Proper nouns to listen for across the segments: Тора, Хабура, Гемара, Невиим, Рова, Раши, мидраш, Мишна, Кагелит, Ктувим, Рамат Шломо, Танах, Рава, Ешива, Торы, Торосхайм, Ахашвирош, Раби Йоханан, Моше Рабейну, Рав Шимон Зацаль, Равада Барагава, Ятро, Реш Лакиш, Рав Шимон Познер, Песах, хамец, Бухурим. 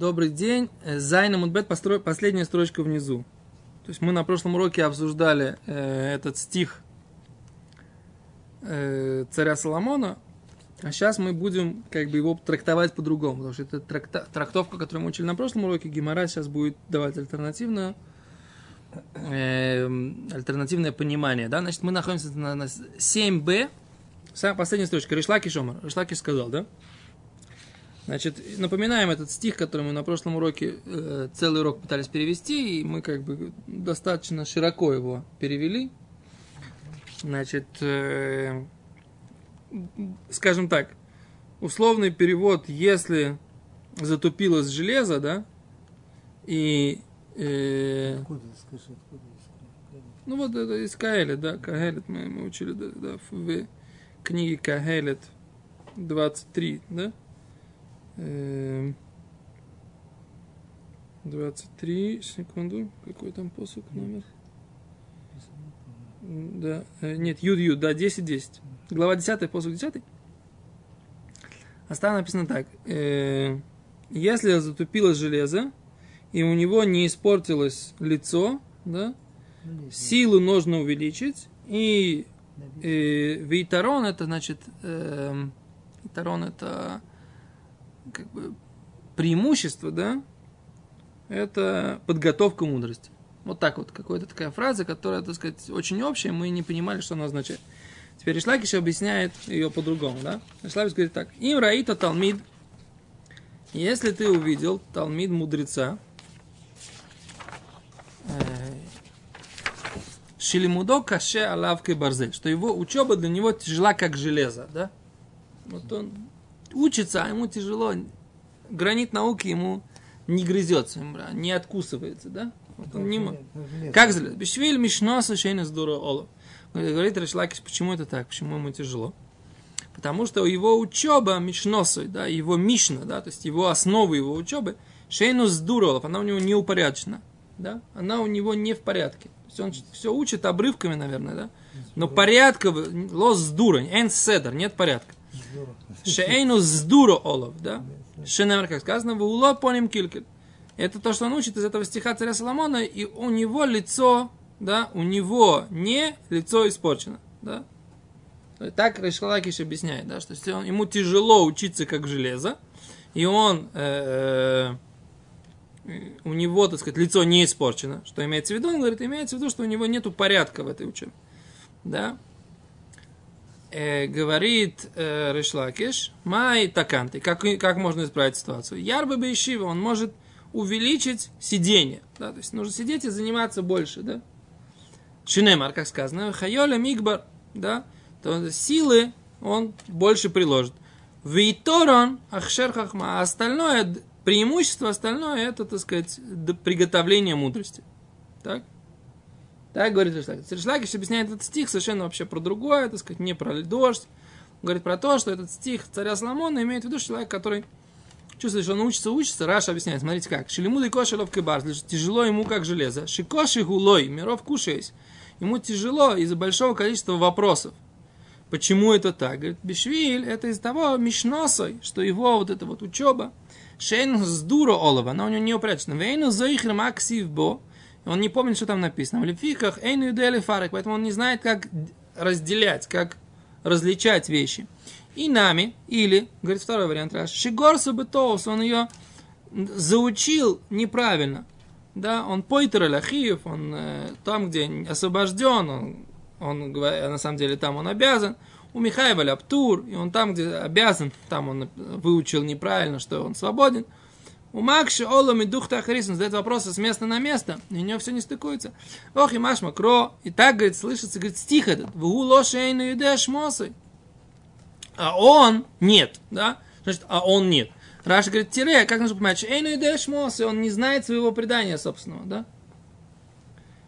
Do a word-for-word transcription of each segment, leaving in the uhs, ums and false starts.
Добрый день. Зайн Амудбет, последняя строчка внизу. То есть мы на прошлом уроке обсуждали э, этот стих э, царя Соломона, а сейчас мы будем как бы его трактовать по-другому, потому что это тракта- трактовка, которую мы учили на прошлом уроке, Гемара сейчас будет давать альтернативную. Альтернативное понимание, да, значит, мы находимся на, на семь бэ, самая последняя строчка, Реш Лакиш Омар, Реш Лакиш сказал, да, значит, напоминаем этот стих, который мы на прошлом уроке э, целый урок пытались перевести, и мы как бы достаточно широко его перевели, значит, э, скажем так, условный перевод, если затупилось железо, да, и Э... Откуда, скажи, откуда? Ну вот это из Кагелит, да, Кагелит мы, мы учили, да, да, в книге Кагелит двадцать три, да, э... двадцать три, секунду, какой там посук номер? Да, э, нет, Юд-Юд, да, десять десять, глава десять, посук десять, а там написано так, э... если затупило железо, и у него не испортилось лицо, да? Силу нужно увеличить, и витарон это значит, э, витарон это как бы преимущество, да? Это подготовка мудрости. Вот так вот, какая-то такая фраза, которая, так сказать, очень общая, мы не понимали, что она означает. Теперь Реш Лакиш объясняет ее по-другому, да? Реш Лакиш говорит так, им раита талмид, если ты увидел талмид мудреца, Шилимудо каше алавкой барзель, что его учеба для него тяжела, как железо, да? Вот он учится, а ему тяжело. Гранит науки ему не грызется, не откусывается, да? Вот он не мог. Как железо? Бешвиль мишно сушейна сдуро олов. Говорит Реш Лакиш, почему это так, почему ему тяжело? Потому что его учеба мишносой, да, его мишна, да, то есть его основы его учебы, шейну сдуролов, она у него не упорядочена, да, она у него не в порядке. То есть он все учит обрывками, наверное, да, но порядка, лос сдурань, эн седер, нет порядка. Шейну сдуролов, да, шейнер, как сказано, вуло поним килькель. Это то, что он учит из этого стиха царя Соломона, и у него лицо, да, у него не лицо испорчено, да. Так Реш Лакиш объясняет, да, что он, ему тяжело учиться как железо, и он, э, э, у него, так сказать, лицо не испорчено. Что имеется в виду? Он говорит, имеется в виду, что у него нет порядка в этой учебе. Да? Э, говорит э, Реш Лакиш, май таканты, как, как можно исправить ситуацию? Ярба бейшива, он может увеличить сидение, да, то есть нужно сидеть и заниматься больше, да. Шинемар, как сказано, хайоля мигбар, да, то силы он больше приложит. Вейторон, ахшер хахма, остальное, преимущество остальное, это, так сказать, приготовление мудрости. Так? Так говорит Реш Лакиш. Реш Лакиш объясняет этот стих совершенно вообще про другое, так сказать, не про дождь. Он говорит про то, что этот стих царя Соломона имеет в виду человек, который чувствует, что он учится, учится. Раша объясняет, смотрите как. Шилимуды коши ловкой бар, тяжело ему как железо. Шикоши гулой, миров кушаясь. Ему тяжело из-за большого количества вопросов. Почему это так? Говорит, Бешвиль, это из-за того мишносой, что его вот эта вот учеба, шейн сдуро олова, она у него не упрячена. Вейну зоихр максивбо, он не помнит, что там написано. В лепфиках эйну юдели фарек, поэтому он не знает, как разделять, как различать вещи. И нами, или, говорит второй вариант, шигор субетоус, он ее заучил неправильно. Да, он пойтер аляхиев, он э, там, где освобожден, он... Он, на самом деле, там он обязан. У Михаева Ляптур, и он там, где обязан, там он выучил неправильно, что он свободен. У Макши Олам и Дух Тахрис, он задает вопросы с места на место, и у него все не стыкуется. Ох, и Маш Макро, и так, говорит, слышится, говорит, стих этот. А он нет, да? Значит, а он нет. Раша говорит, тире, как нужно понимать, он не знает своего предания собственного, да?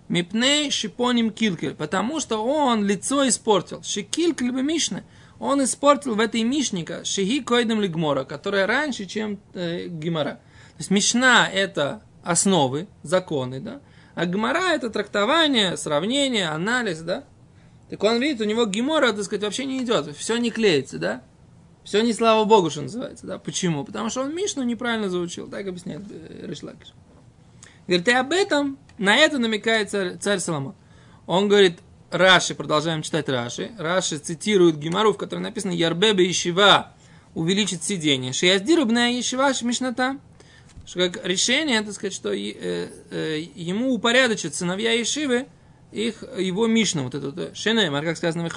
Мипней шипоним килькель, потому что он лицо испортил. Шикилькель бы мишна, он испортил в этой мишнике шиги койдем ли гмора, которая раньше, чем э, гемора. То есть мишна это основы, законы, да, а гмора это трактование, сравнение, анализ, да. Так он видит, у него гемора, так сказать, вообще не идет, все не клеится, да. Все не слава Богу, что называется. Да? Почему? Потому что он Мишну неправильно заучил. Так объясняет Реш Лакиш. Говорит, и об этом, на это намекает царь, царь Соломон. Он говорит, Раши, продолжаем читать Раши. Раши цитирует Гемару, в которой написано «Ярбеба ешива увеличит сидение». «Шияздирубная ешива шмишната». Как решение, так сказать, что ему упорядочат сыновья Ешивы, их, его Мишну. Вот это «Шенеймар», как сказано,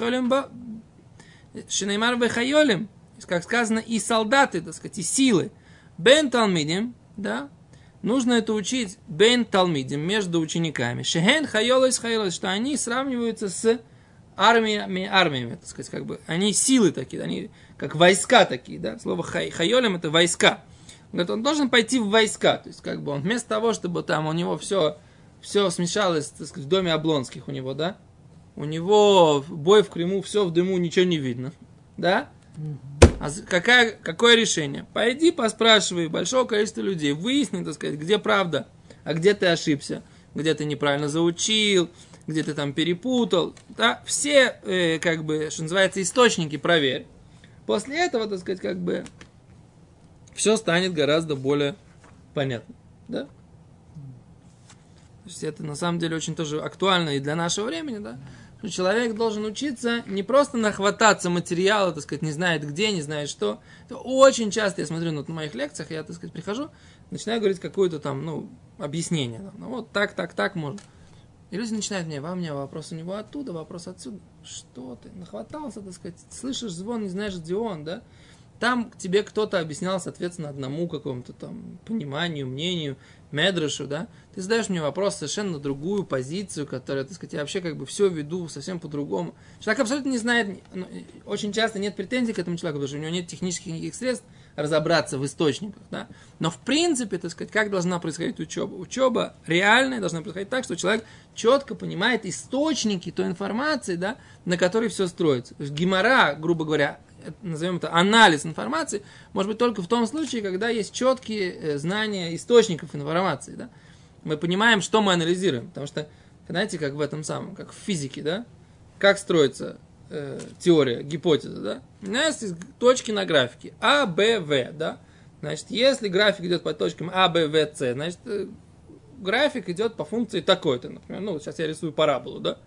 «Шенеймар бехайолем», как сказано, и солдаты, так сказать, и силы. «Бен талмидим», да, нужно это учить бен талмидим, между учениками. Шехен хайолос хайолос, что они сравниваются с армиями, армиями, так сказать, как бы, они силы такие, они как войска такие, да, слово хай, хайолем это войска. Он говорит, он должен пойти в войска, то есть, как бы, он вместо того, чтобы там у него все, все смешалось, так сказать, в доме Облонских у него, да, у него бой в Крыму, все в дыму, ничего не видно, да, а какая, какое решение? Пойди поспрашивай большого количества людей, выясни, так сказать, где правда, а где ты ошибся, где ты неправильно заучил, где ты там перепутал. Да? Все, э, как бы, что называется, источники проверь. После этого, так сказать, как бы, все станет гораздо более понятно. Да? То есть это, на самом деле, очень тоже актуально и для нашего времени, да? Что человек должен учиться не просто нахвататься материала, так сказать, не знает где, не знает что. Это очень часто я смотрю, ну, вот на моих лекциях, я, так сказать, прихожу, начинаю говорить какое-то там, ну, объяснение. Там, ну, вот так, так, так можно. И люди начинают мне, во мне вопрос у него оттуда, вопрос отсюда. Что ты? Нахватался, так сказать, слышишь звон, не знаешь, где он, да? Там тебе кто-то объяснял, соответственно, одному какому-то там пониманию, мнению, медрешу, да? Ты задаешь мне вопрос, совершенно другую позицию, которая, так сказать, я вообще как бы все веду совсем по-другому. Человек абсолютно не знает, очень часто нет претензий к этому человеку, потому что у него нет технических никаких средств разобраться в источниках, да? Но в принципе, так сказать, как должна происходить учеба? Учеба реальная должна происходить так, что человек четко понимает источники той информации, да, на которой все строится. Гемара, грубо говоря, назовем это анализ информации, может быть только в том случае, когда есть четкие знания источников информации, да? Мы понимаем, что мы анализируем, потому что, знаете, как в этом самом, как в физике, да? Как строится э, теория, гипотеза, да? У нас есть точки на графике А, Б, В, да? Значит, если график идет по точкам А, Б, В, С, значит, э, график идет по функции такой-то, например, ну, сейчас я рисую параболу, да?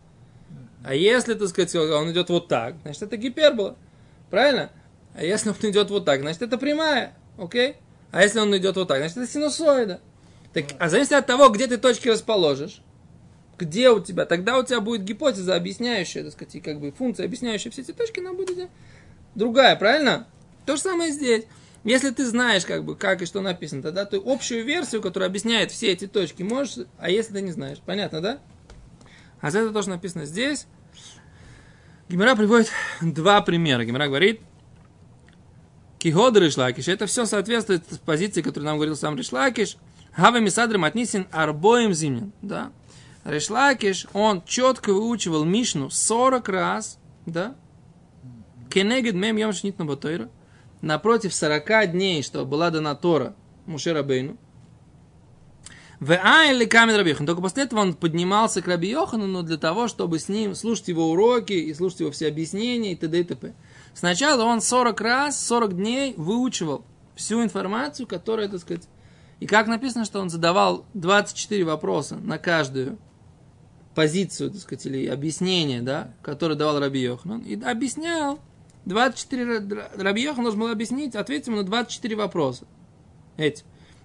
А если, так сказать, он идет вот так, значит, это гипербола. Правильно? А если он идет вот так, значит, это прямая, окей? А если он идет вот так, значит, это синусоида. Так, а зависит от того, где ты точки расположишь, где у тебя, тогда у тебя будет гипотеза, объясняющая, так сказать, и как бы функция, объясняющая все эти точки, она будет другая, правильно? То же самое здесь. Если ты знаешь, как бы, как и что написано, тогда ты общую версию, которая объясняет все эти точки, можешь, а если ты не знаешь, понятно, да? А за это тоже написано здесь. Гемара приводит два примера. Гемара говорит, Киход Реш Лакиш, это все соответствует позиции, которую нам говорил сам Реш Лакиш. Хаве мисадрам отнесен арбоем зимним. Да? Реш Лакиш, он четко выучивал Мишну сорок раз, да? Кенегед мем йом шнитну батойра, напротив сорок дней, что была дана Тора Моше Рабейну. Только после этого он поднимался к Раби Йоханану, но для того, чтобы с ним слушать его уроки и слушать его все объяснения и т.д. и т.п. Сначала он сорок раз, сорок дней выучивал всю информацию, которая, так сказать... И как написано, что он задавал двадцать четыре вопроса на каждую позицию, так сказать, или объяснение, да, которое давал Раби Йоханан. И объяснял двадцать четыре... Раби Йоханан должен был объяснить, ответить ему на двадцать четыре вопроса. Эти.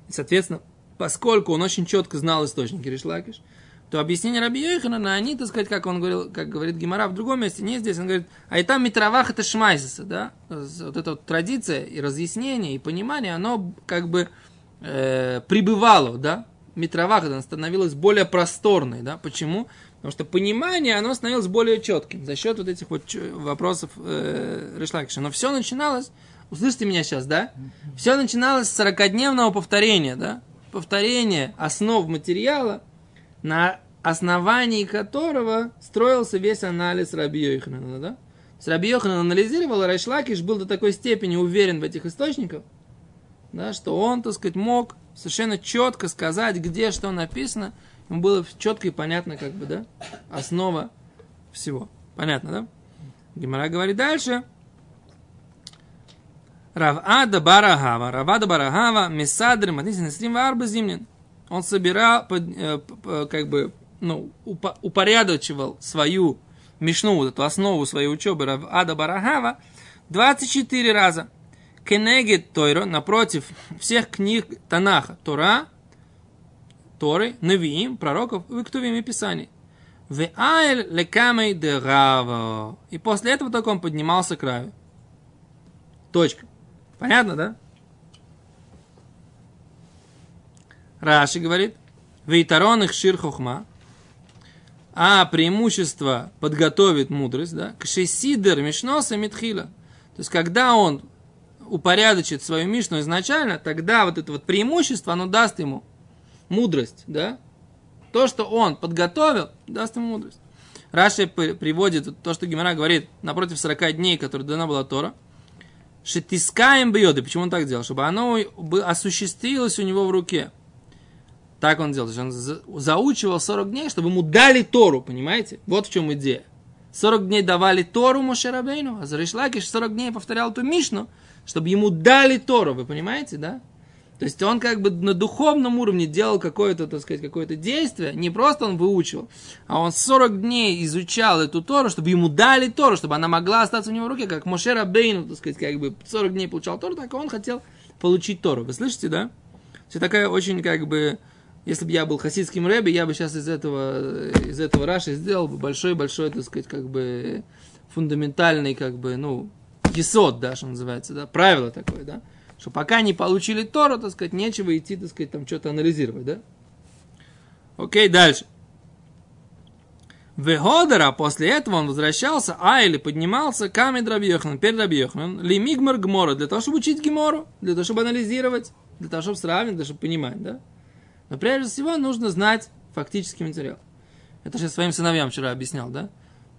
И, соответственно... Поскольку он очень четко знал источники Реш Лакиш, то объяснение Раби Йоханана, они, так сказать, как он говорил, как говорит Гемара в другом месте, не здесь, он говорит, а и там митравах это шмайсиса, да, вот эта вот традиция и разъяснение, и понимание, оно как бы э, пребывало, да, митравах, она становилась более просторной, да, почему? Потому что понимание, оно становилось более четким за счет вот этих вот вопросов э, Реш Лакиша, но все начиналось, услышите меня сейчас, да, все начиналось с сорокадневного повторения, да, повторение основ материала, на основании которого строился весь анализ Раби Йоханана. Да? Раби Йоханан анализировал, а Реш Лакиш был до такой степени уверен в этих источниках, да, что он, так сказать, мог совершенно четко сказать, где что написано. Ему было четко и понятно, как бы, да, основа всего. Понятно, да? Гемара говорит дальше. Равада Барагава. Равада Барагава, Месадр, Матисин, Стрим, Арба Зимнин. Он собирал, как бы, ну, упорядочивал свою мишну, эту основу своей учебы Равада Барагава двадцать четыре раза. Кенегет Тойро, напротив всех книг Танаха, Тора, Торы, Невиим, пророков, и Ктувим и Писаний. И после этого только он поднимался к Раве. Точка. Понятно, да? Раши говорит, вейтарон их шир хохма, а преимущество подготовит мудрость, да? Кшесидер мишноса митхила. То есть, когда он упорядочит свою мишну изначально, тогда вот это вот преимущество, оно даст ему мудрость, да? То, что он подготовил, даст ему мудрость. Раши приводит то, что Гемара говорит, напротив сорока дней, которые дана была Тора. Шетискаем бьёды. Почему он так делал? Чтобы оно осуществилось у него в руке. Так он делал. Он заучивал сорок дней, чтобы ему дали Тору, понимаете? Вот в чем идея. сорок дней давали Тору Моше Рабейну, а Реш Лакиш сорок дней повторял эту мишну, чтобы ему дали Тору, вы понимаете, да? То есть он как бы на духовном уровне делал какое-то, так сказать, какое-то действие. Не просто он выучил, а он сорок дней изучал эту Тору, чтобы ему дали Тору, чтобы она могла остаться у него в руке, как Моше Рабейну, так сказать, как бы сорок дней получал Тору, так он хотел получить Тору. Вы слышите, да? Все такая очень как бы... Если бы я был хасидским рэби, я бы сейчас из этого, из этого Раши сделал бы большой-большой, так сказать, как бы фундаментальный, как бы, ну, есод, да, что называется, да, правило такое, да. Что пока не получили Тору, так сказать, нечего идти, так сказать, там что-то анализировать, да? Окей, дальше. Веходера, после этого он возвращался, а или поднимался, камед Раби Йоханан, перед Раби Йоханан, лимигмар гмора, для того, чтобы учить гемору, для того, чтобы анализировать, для того, чтобы сравнивать, для того, чтобы понимать, да? Но прежде всего нужно знать фактический материал. Это же я своим сыновьям вчера объяснял, да?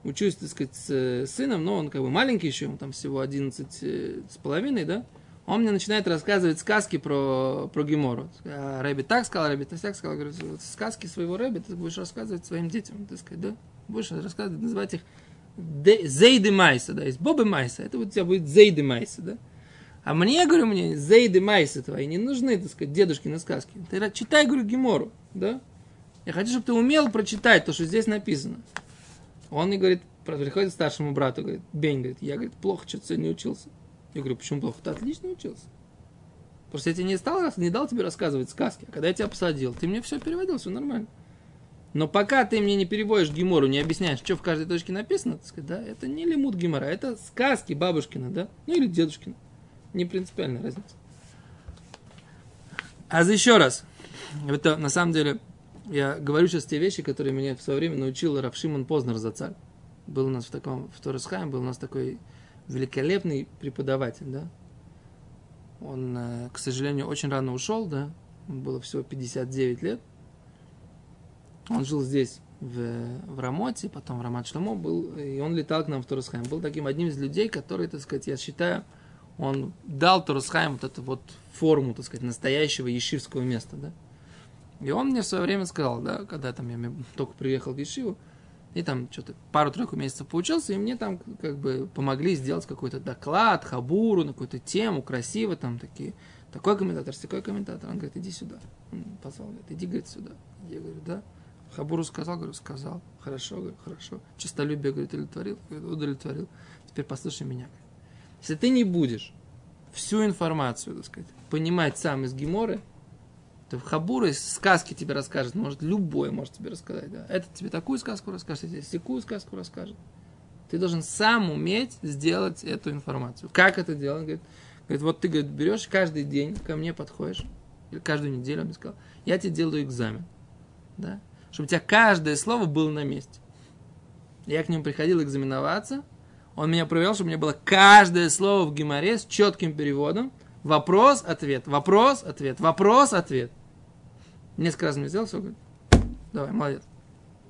Учусь, так сказать, с сыном, но он как бы маленький еще, ему там всего одиннадцать с половиной, да? Он мне начинает рассказывать сказки про, про Гемору. Рэби так сказал, Рэби так сказал. Говорит, вот сказки своего Рэби ты будешь рассказывать своим детям, так сказать, да? Будешь рассказывать, называть их Зейды Майса, да? Из Бобы Майса, это вот у тебя будет Зейды Майса, да? А мне, говорю, мне Зейды Майсы твои не нужны, так сказать, дедушкины сказки. Ты читай, говорю, Гемору, да? Я хочу, чтобы ты умел прочитать то, что здесь написано. Он мне говорит, приходит к старшему брату, говорит, Бень, говорит, я, говорит, плохо что-то сегодня учился. Я говорю, почему плохо? Ты отлично учился. Потому что я тебе не, стал, не дал тебе рассказывать сказки. А когда я тебя посадил, ты мне все переводил, все нормально. Но пока ты мне не переводишь Гемору, не объясняешь, что в каждой точке написано, так сказать, да, это не лимуд Гемора, это сказки бабушкина, да, ну или дедушкина. Не принципиальная разница. А за еще раз. Это на самом деле, я говорю сейчас те вещи, которые меня в свое время научил Рав Шимон Познер за царь. Был у нас в таком, в Торосхайм, был у нас такой великолепный преподаватель, да. Он, к сожалению, очень рано ушел, да. Ему было всего пятьдесят девять лет. Он жил здесь, в, в Рамоте, потом в Рамат Шломо был, и он летал к нам в Торосхайм. Был таким одним из людей, которые, так сказать, я считаю, он дал Торосхайму вот эту вот форму, так сказать, настоящего ешивского места, да. И он мне в свое время сказал, да, когда там я только приехал в ешиву, и там что-то пару-тройку месяцев поучился, и мне там как бы помогли сделать какой-то доклад, хабуру, на какую-то тему, красиво там такие, такой комментатор, такой комментатор. Он говорит, иди сюда. Он позвал, говорит, иди, говорит, сюда. Я говорю, да. Хабуру сказал, говорю, сказал. Хорошо, говорю, хорошо. Честолюбие, говорит, удовлетворил, удовлетворил. Теперь послушай меня. Если ты не будешь всю информацию, так сказать, понимать сам из Геморы, то в Хабуре сказки тебе расскажет, может, любой может тебе рассказать. Да. Этот тебе такую сказку расскажет, этот тебе такую сказку расскажет. Ты должен сам уметь сделать эту информацию. Как это делать? Говорит, говорит, вот ты, говорит, берешь каждый день, ко мне подходишь, или каждую неделю, он мне сказал, я тебе делаю экзамен, да, чтобы у тебя каждое слово было на месте. Я к нему приходил экзаменоваться, он меня провел, чтобы у меня было каждое слово в геморе с четким переводом. Вопрос, ответ, вопрос, ответ, вопрос, ответ. Несколько раз мне сделал, все, говорит, давай, молодец.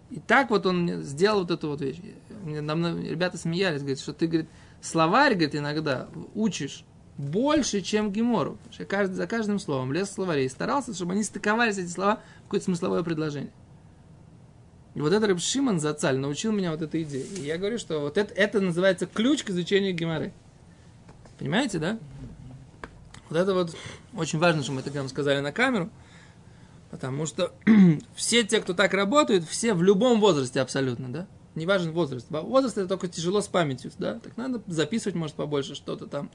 И так вот он мне сделал вот эту вот вещь. Мне, ребята смеялись, говорит, что ты, говорит, словарь, говорит, иногда учишь больше, чем гемору. Я каждый, за каждым словом лез в словаре и старался, чтобы они стыковались, эти слова, в какое-то смысловое предложение. И вот этот Рав Шимон Зацаль научил меня вот этой идее. И я говорю, что вот это, это называется ключ к изучению геморы. Понимаете, да? Вот это вот очень важно, что мы это нам сказали на камеру, потому что все те, кто так работают, все в любом возрасте абсолютно, да? Не важен возраст. Возраст это только тяжело с памятью, да? Так надо записывать, может, побольше что-то там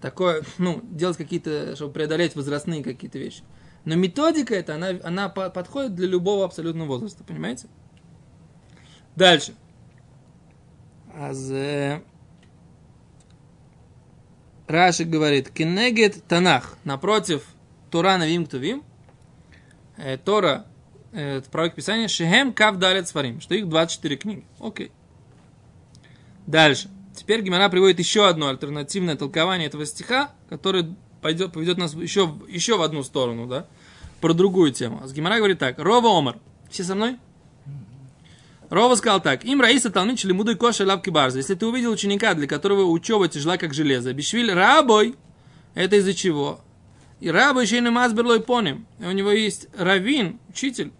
такое, ну, делать какие-то, чтобы преодолеть возрастные какие-то вещи. Но методика эта, она, она подходит для любого абсолютного возраста, понимаете? Дальше. Аз... Раши говорит, кенегет Танах, напротив Тора Невиим Ктувим, э, Тора, э, пророк Писания, Шехем Кав Далет Сварим, что их двадцать четыре книги. Окей. Дальше. Теперь Гемара приводит еще одно альтернативное толкование этого стиха, которое пойдет, поведет нас еще, еще в одну сторону, да, про другую тему. Гемара говорит так, Рова Омар, все со мной? Рова сказал так. Им Раиса Талмич лимуды коша лапки барза. Если ты увидел ученика, для которого учеба тяжела, как железо. Бишвиль рабой. Это из-за чего? И рабой шейну мазберлой поним. У него есть раввин, учитель.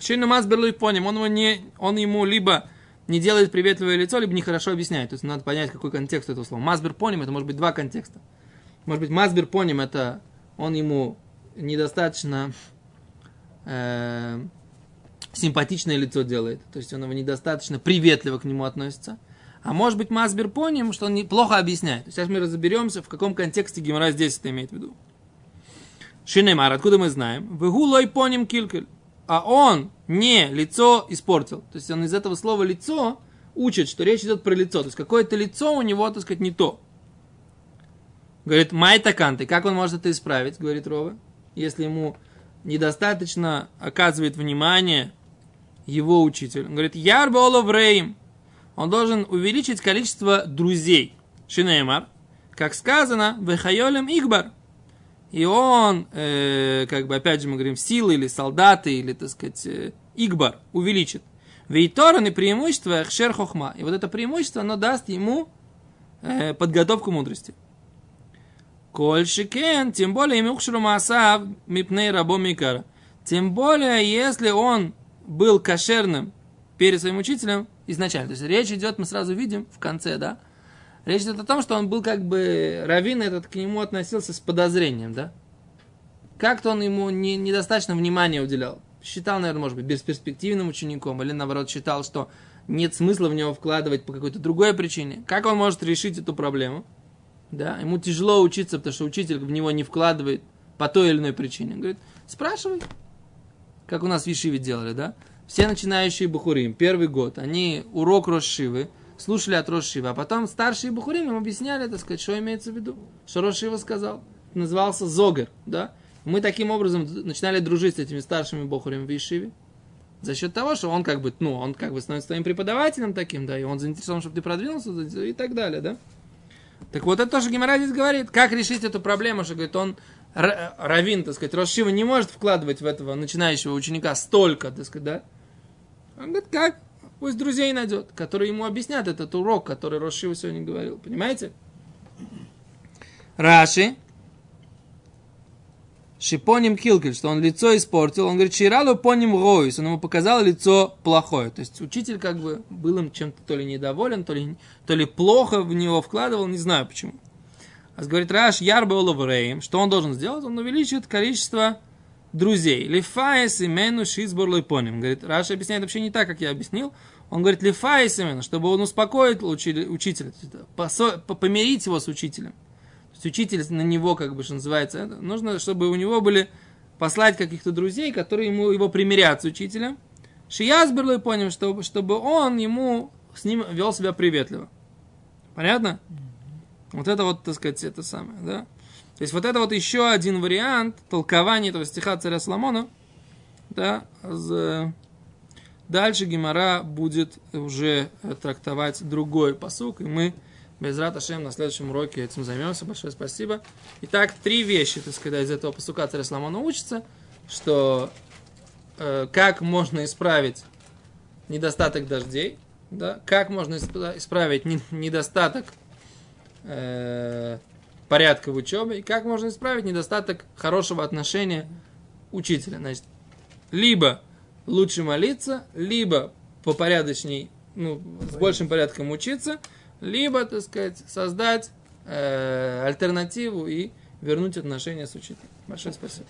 Шейну мазберлой поним. Он, его не, он ему либо не делает приветливое лицо, либо нехорошо объясняет. То есть надо понять, какой контекст этого слова. Мазбер поним это может быть два контекста. Может быть, мазбер поним это он ему недостаточно... Э- симпатичное лицо делает, то есть он его недостаточно приветливо к нему относится. А может быть, Масбер понял, что он неплохо объясняет. Сейчас мы разберемся, в каком контексте Гемара здесь это имеет в виду. Шинеймар, откуда мы знаем? Вегулой поним килькель. А он не лицо испортил. То есть он из этого слова лицо учит, что речь идет про лицо. То есть какое-то лицо у него, так сказать, не то. Говорит, майтаканты, как он может это исправить, говорит Рова, если ему недостаточно оказывает внимание его учитель. Он говорит, ярба олов рейм. Он должен увеличить количество друзей. Шинеймар. Как сказано, вехайолем игбар. И он, э, как бы, опять же мы говорим, силы или солдаты, или, так сказать, э, игбар увеличит. Вейторан и преимущество эхшер хохма. И вот это преимущество, оно даст ему э, подготовку мудрости. Коль шикен, тем более мухшру маасав мипней рабом икара. Тем более, если он был кошерным перед своим учителем изначально. То есть речь идет, мы сразу видим в конце, да? Речь идет о том, что он был как бы раввин, этот к нему относился с подозрением, да? Как-то он ему не, недостаточно внимания уделял. Считал, наверное, может быть, бесперспективным учеником, или наоборот считал, что нет смысла в него вкладывать по какой-то другой причине. Как он может решить эту проблему? Да, ему тяжело учиться, потому что учитель в него не вкладывает по той или иной причине. Он говорит, спрашивай, как у нас в Ешиве делали, да? Все начинающие бухурим, первый год, они урок Рошивы, слушали от Рошивы, а потом старшие бухурим им объясняли, так сказать, что имеется в виду, что Рошива сказал, назывался Зогер, да? Мы таким образом начинали дружить с этими старшими бухурим в Ешиве, за счет того, что он как бы, ну, он как бы становится твоим преподавателем таким, да, и он заинтересован, чтобы ты продвинулся и так далее, да? Так вот, это тоже Гемара здесь говорит, как решить эту проблему, что, говорит, он, раввин, так сказать, Рошива не может вкладывать в этого начинающего ученика столько, так сказать, да? Он говорит, как? Пусть друзей найдет, которые ему объяснят этот урок, который Рошива сегодня говорил, понимаете? Раши, шипоним килкель, что он лицо испортил, он говорит, ширалу поним роис, он ему показал лицо плохое. То есть учитель как бы был им чем-то то ли недоволен, то ли, то ли плохо в него вкладывал, не знаю почему. А говорит Раш, ярба оловреем, что он должен сделать? Он увеличит количество друзей. Лифаис имену шизборлой поним. Говорит, Раш объясняет вообще не так, как я объяснил. Он говорит, лифаис имену, чтобы он успокоил учителя, помирить его с учителем. Учитель на него, как бы, что называется, нужно, чтобы у него были, послать каких-то друзей, которые ему его примирят с учителем. Шиясберлой понял, чтобы, чтобы он ему, с ним вел себя приветливо. Понятно? Mm-hmm. Вот это вот, так сказать, это самое, да? То есть, вот это вот еще один вариант толкования этого стиха царя Соломона, да? Дальше Гемара будет уже трактовать другой пасук, и мы Безрат Ашем на следующем уроке этим займемся. Большое спасибо. Итак, три вещи, так сказать, из этого пасука царя Соломона учится, что э, как можно исправить недостаток дождей, да, как можно исправить не, недостаток э, порядка в учебе, и как можно исправить недостаток хорошего отношения учителя. Значит, либо лучше молиться, либо попорядочней, ну, с большим порядком учиться, либо, так сказать, создать э, альтернативу и вернуть отношения с учителем. Большое спасибо.